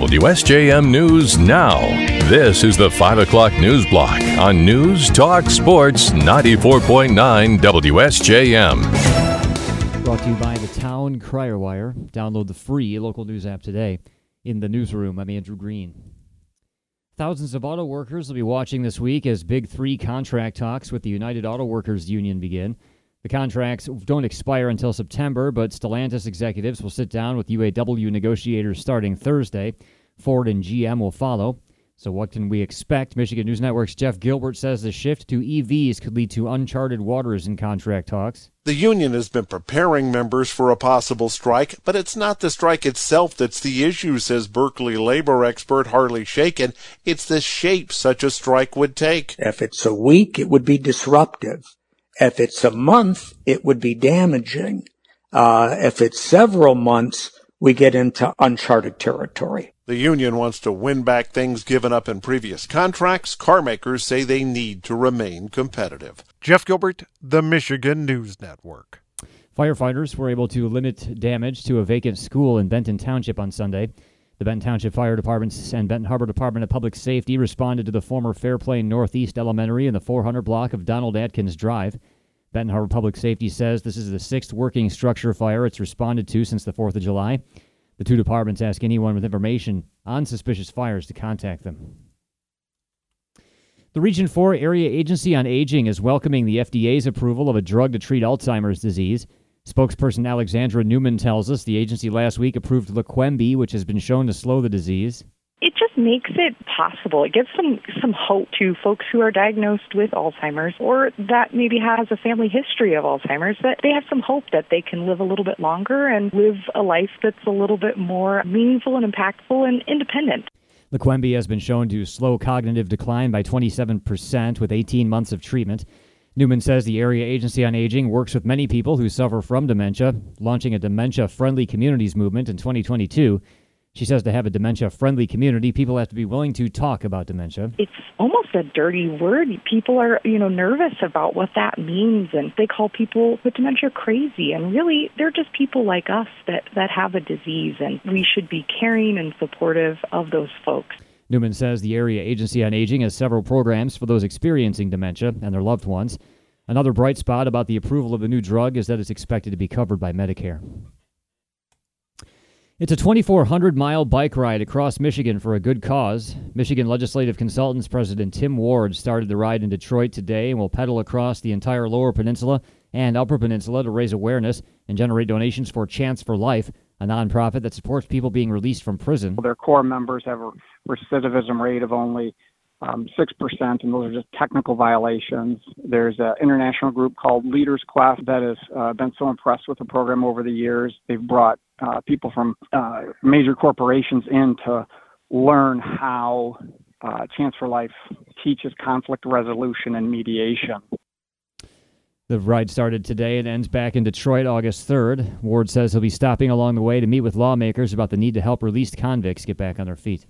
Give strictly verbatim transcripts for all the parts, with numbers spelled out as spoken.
W S J M News Now. This is the five o'clock News Block on News Talk Sports ninety-four point nine W S J M. Brought to you by the Town Crier Wire. Download the free local news app today. In the newsroom, I'm Andrew Green. Thousands of auto workers will be watching this week as Big Three contract talks with the United Auto Workers Union begin. The contracts don't expire until September, but Stellantis executives will sit down with U A W negotiators starting Thursday. Ford and G M will follow. So what can we expect? Michigan News Network's Jeff Gilbert says the shift to E Vs could lead to uncharted waters in contract talks. The union has been preparing members for a possible strike, but it's not the strike itself that's the issue, says Berkeley labor expert Harley Shaken. It's the shape such a strike would take. If it's a week, it would be disruptive. If it's a month, it would be damaging. Uh, if it's several months, we get into uncharted territory. The union wants to win back things given up in previous contracts. Car makers say they need to remain competitive. Jeff Gilbert, the Michigan News Network. Firefighters were able to limit damage to a vacant school in Benton Township on Sunday. The Benton Township Fire Department and Benton Harbor Department of Public Safety responded to the former Fair Plain Northeast Elementary in the four hundred block of Donald Atkins Drive. Benton Harbor Public Safety says this is the sixth working structure fire it's responded to since the fourth of July. The two departments ask anyone with information on suspicious fires to contact them. The Region four Area Agency on Aging is welcoming the F D A's approval of a drug to treat Alzheimer's disease. Spokesperson Alexandra Newman tells us the agency last week approved Leqembi, which has been shown to slow the disease. It just makes it possible. It gives some, some hope to folks who are diagnosed with Alzheimer's or that maybe has a family history of Alzheimer's, that they have some hope that they can live a little bit longer and live a life that's a little bit more meaningful and impactful and independent. Leqembi has been shown to slow cognitive decline by twenty-seven percent with eighteen months of treatment. Newman says the Area Agency on Aging works with many people who suffer from dementia, launching a dementia-friendly communities movement in twenty twenty-two. She says to have a dementia-friendly community, people have to be willing to talk about dementia. It's almost a dirty word. People are, you know, nervous about what that means, and they call people with dementia crazy. And really, they're just people like us that, that have a disease, and we should be caring and supportive of those folks. Newman says the Area Agency on Aging has several programs for those experiencing dementia and their loved ones. Another bright spot about the approval of the new drug is that it's expected to be covered by Medicare. It's a twenty-four hundred mile bike ride across Michigan for a good cause. Michigan Legislative Consultants President Tim Ward started the ride in Detroit today and will pedal across the entire Lower Peninsula and Upper Peninsula to raise awareness and generate donations for Chance for Life, a nonprofit that supports people being released from prison. Their core members have a recidivism rate of only um, six percent, and those are just technical violations. There's an international group called Leaders Class that has uh, been so impressed with the program over the years. They've brought uh, people from uh, major corporations in to learn how uh, Chance for Life teaches conflict resolution and mediation. The ride started today and ends back in Detroit August third. Ward says he'll be stopping along the way to meet with lawmakers about the need to help released convicts get back on their feet.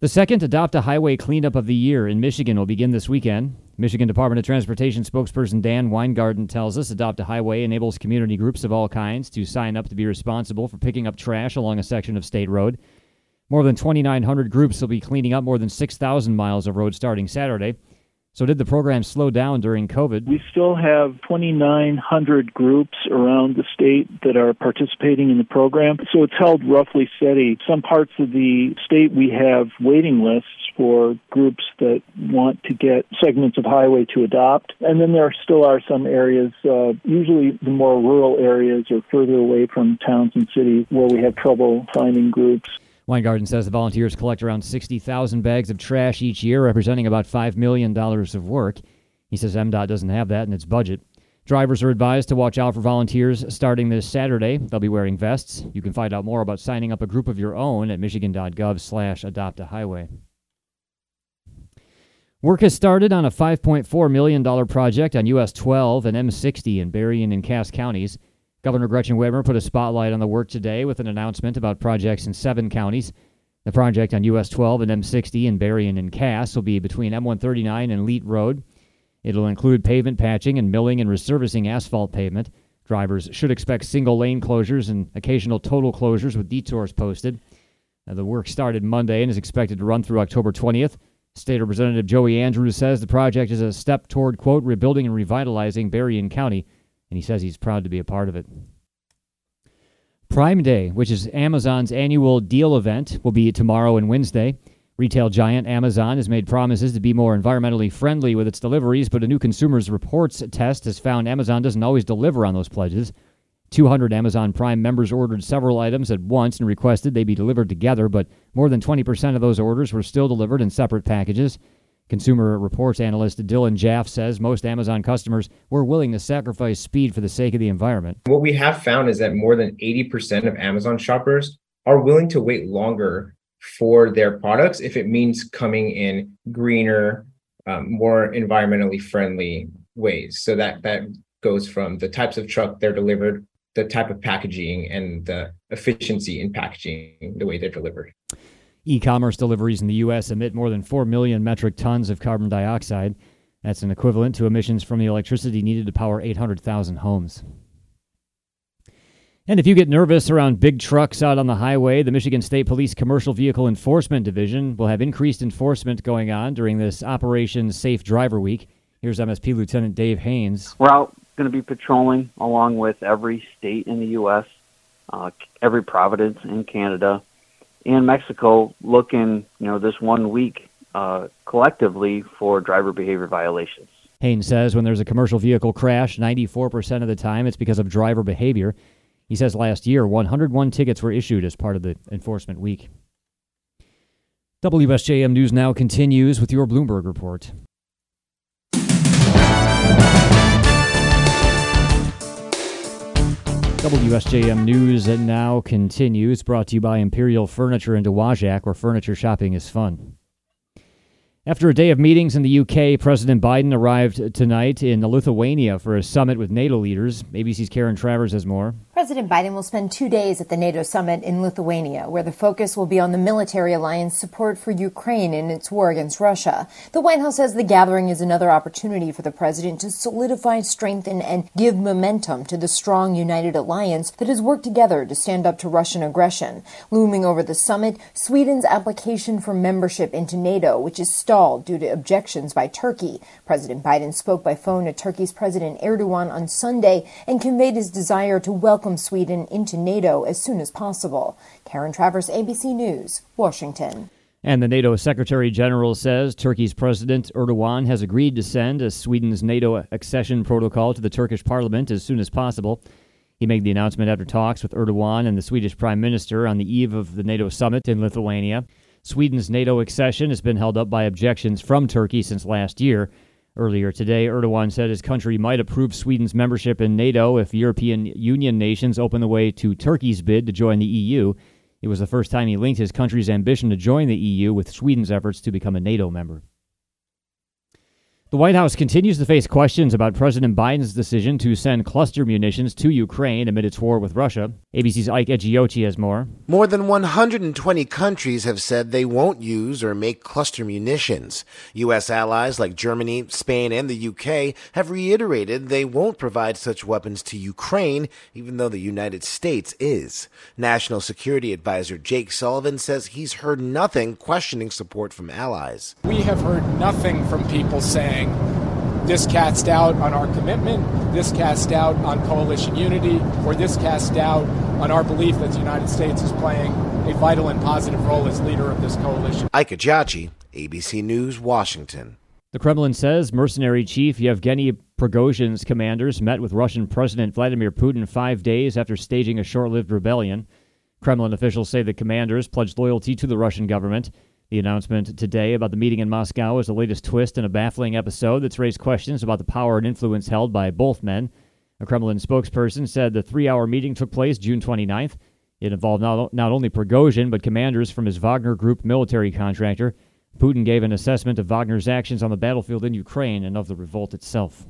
The second Adopt a Highway cleanup of the year in Michigan will begin this weekend. Michigan Department of Transportation spokesperson Dan Weingarten tells us Adopt a Highway enables community groups of all kinds to sign up to be responsible for picking up trash along a section of state road. More than twenty-nine hundred groups will be cleaning up more than six thousand miles of road starting Saturday. So did the program slow down during COVID? We still have twenty-nine hundred groups around the state that are participating in the program, so it's held roughly steady. Some parts of the state we have waiting lists for groups that want to get segments of highway to adopt, and then there still are some areas, uh, usually the more rural areas or further away from towns and cities, where we have trouble finding groups. Weingarten says the volunteers collect around sixty thousand bags of trash each year, representing about five million dollars of work. He says M DOT doesn't have that in its budget. Drivers are advised to watch out for volunteers starting this Saturday. They'll be wearing vests. You can find out more about signing up a group of your own at michigan.gov slash adopt a highway. Work has started on a five point four million dollars project on U S twelve and M sixty in Berrien and Cass counties. Governor Gretchen Whitmer put a spotlight on the work today with an announcement about projects in seven counties. The project on U S twelve and M sixty in Berrien and Cass will be between M one thirty-nine and Leet Road. It'll include pavement patching and milling and resurfacing asphalt pavement. Drivers should expect single lane closures and occasional total closures with detours posted. Now, the work started Monday and is expected to run through October twentieth. State Representative Joey Andrews says the project is a step toward, quote, rebuilding and revitalizing Berrien County, and he says he's proud to be a part of it. Prime Day, which is Amazon's annual deal event, will be tomorrow and Wednesday. Retail giant Amazon has made promises to be more environmentally friendly with its deliveries, but a new Consumers Reports test has found Amazon doesn't always deliver on those pledges. two hundred Amazon Prime members ordered several items at once and requested they be delivered together, but more than twenty percent of those orders were still delivered in separate packages. Consumer Reports analyst Dylan Jaffe says most Amazon customers were willing to sacrifice speed for the sake of the environment. What we have found is that more than eighty percent of Amazon shoppers are willing to wait longer for their products if it means coming in greener, um, more environmentally friendly ways. So that, that goes from the types of truck they're delivered, the type of packaging, and the efficiency in packaging, the way they're delivered. E-commerce deliveries in the U S emit more than four million metric tons of carbon dioxide. That's an equivalent to emissions from the electricity needed to power eight hundred thousand homes. And if you get nervous around big trucks out on the highway, the Michigan State Police Commercial Vehicle Enforcement Division will have increased enforcement going on during this Operation Safe Driver Week. Here's M S P Lieutenant Dave Haynes. We're out going to be patrolling along with every state in the U S, uh, every province in Canada, and Mexico, looking, you know, this one week uh, collectively for driver behavior violations. Haynes says when there's a commercial vehicle crash, ninety-four percent of the time it's because of driver behavior. He says last year, one hundred one tickets were issued as part of the enforcement week. W S J M News Now continues with your Bloomberg report. W S J M News and Now continues, brought to you by Imperial Furniture in Dowagiac, where furniture shopping is fun. After a day of meetings in the U K, President Biden arrived tonight in Lithuania for a summit with NATO leaders. A B C's Karen Travers has more. President Biden will spend two days at the NATO summit in Lithuania, where the focus will be on the military alliance support for Ukraine in its war against Russia. The White House says the gathering is another opportunity for the president to solidify, strengthen, and give momentum to the strong, united alliance that has worked together to stand up to Russian aggression. Looming over the summit, Sweden's application for membership into NATO, which is stalled due to objections by Turkey. President Biden spoke by phone to Turkey's President Erdogan on Sunday and conveyed his desire to welcome Sweden into NATO as soon as possible. Karen Travers, A B C News, Washington. And the NATO Secretary General says Turkey's President Erdogan has agreed to send a Sweden's NATO accession protocol to the Turkish parliament as soon as possible. He made the announcement after talks with Erdogan and the Swedish Prime Minister on the eve of the NATO summit in Lithuania. Sweden's NATO accession has been held up by objections from Turkey since last year. Earlier today, Erdogan said his country might approve Sweden's membership in NATO if European Union nations open the way to Turkey's bid to join the E U. It was the first time he linked his country's ambition to join the E U with Sweden's efforts to become a NATO member. The White House continues to face questions about President Biden's decision to send cluster munitions to Ukraine amid its war with Russia. A B C's Ike Egioti has more. More than one hundred twenty countries have said they won't use or make cluster munitions. U S allies like Germany, Spain, and the U K have reiterated they won't provide such weapons to Ukraine, even though the United States is. National Security Advisor Jake Sullivan says he's heard nothing questioning support from allies. We have heard nothing from people saying this cast doubt on our commitment, this cast doubt on coalition unity, or this cast doubt on our belief that the United States is playing a vital and positive role as leader of this coalition. Ike Egioti, A B C News, Washington. The Kremlin says mercenary chief Yevgeny Prigozhin's commanders met with Russian President Vladimir Putin five days after staging a short-lived rebellion. Kremlin officials say the commanders pledged loyalty to the Russian government. The announcement today about the meeting in Moscow is the latest twist in a baffling episode that's raised questions about the power and influence held by both men. A Kremlin spokesperson said the three-hour meeting took place June twenty-ninth. It involved not, not only Prigozhin, but commanders from his Wagner Group military contractor. Putin gave an assessment of Wagner's actions on the battlefield in Ukraine and of the revolt itself.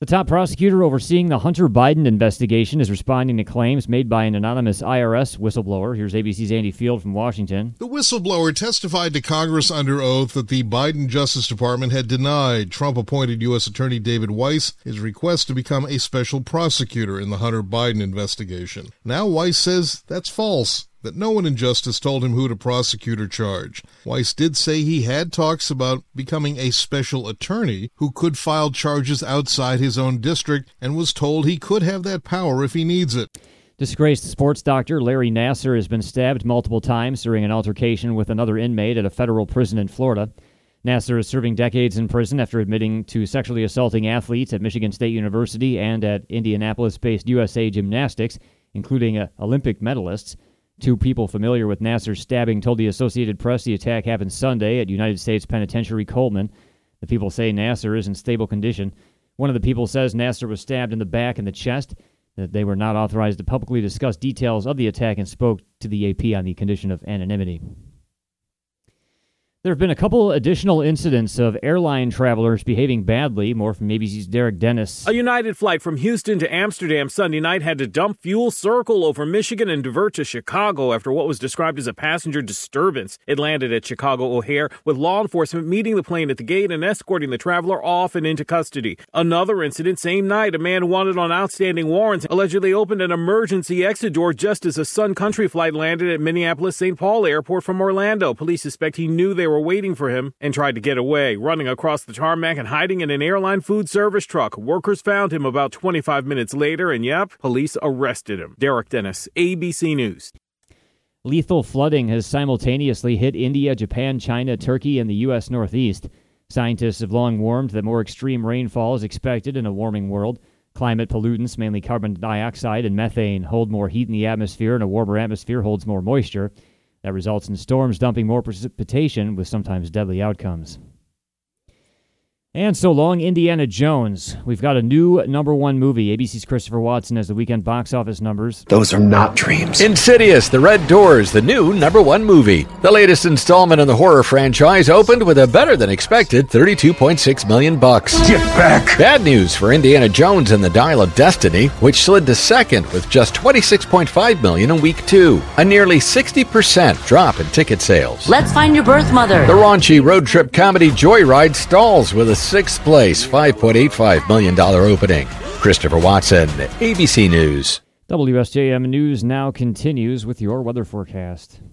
The top prosecutor overseeing the Hunter Biden investigation is responding to claims made by an anonymous I R S whistleblower. Here's A B C's Andy Field from Washington. The whistleblower testified to Congress under oath that the Biden Justice Department had denied Trump-appointed U S Attorney David Weiss his request to become a special prosecutor in the Hunter Biden investigation. Now Weiss says that's false, that no one in Justice told him who to prosecute or charge. Weiss did say he had talks about becoming a special attorney who could file charges outside his own district and was told he could have that power if he needs it. Disgraced sports doctor Larry Nassar has been stabbed multiple times during an altercation with another inmate at a federal prison in Florida. Nassar is serving decades in prison after admitting to sexually assaulting athletes at Michigan State University and at Indianapolis-based U S A Gymnastics, including uh, Olympic medalists. Two people familiar with Nassar's stabbing told the Associated Press the attack happened Sunday at United States Penitentiary Coleman. The people say Nassar is in stable condition. One of the people says Nassar was stabbed in the back and the chest, that they were not authorized to publicly discuss details of the attack, and spoke to the A P on the condition of anonymity. There have been a couple additional incidents of airline travelers behaving badly. More from A B C's Derek Dennis. A United flight from Houston to Amsterdam Sunday night had to dump fuel, circle over Michigan, and divert to Chicago after what was described as a passenger disturbance. It landed at Chicago O'Hare, with law enforcement meeting the plane at the gate and escorting the traveler off and into custody. Another incident same night, a man wanted on outstanding warrants allegedly opened an emergency exit door just as a Sun Country flight landed at Minneapolis-Saint Paul Airport from Orlando. Police suspect he knew they were were waiting for him and tried to get away, running across the tarmac and hiding in an airline food service truck. Workers found him about twenty-five minutes later, and yep, police arrested him. Derek Dennis, A B C News. Lethal flooding has simultaneously hit India, Japan, China, Turkey, and the U S Northeast. Scientists have long warned that more extreme rainfall is expected in a warming world. Climate pollutants, mainly carbon dioxide and methane, hold more heat in the atmosphere, and a warmer atmosphere holds more moisture. That results in storms dumping more precipitation with sometimes deadly outcomes. And so long, Indiana Jones. We've got a new number one movie. A B C's Christopher Watson has the weekend box office numbers. Those are not dreams. Insidious, The Red Doors, the new number one movie. The latest installment in the horror franchise opened with a better than expected thirty-two point six million dollars bucks. Get back! Bad news for Indiana Jones and the Dial of Destiny, which slid to second with just twenty-six point five million dollars in week two. A nearly sixty percent drop in ticket sales. Let's find your birth mother. The raunchy road trip comedy Joyride stalls with a sixth place, five point eight five million dollars opening. Christopher Watson, A B C News. W S J M News now continues with your weather forecast.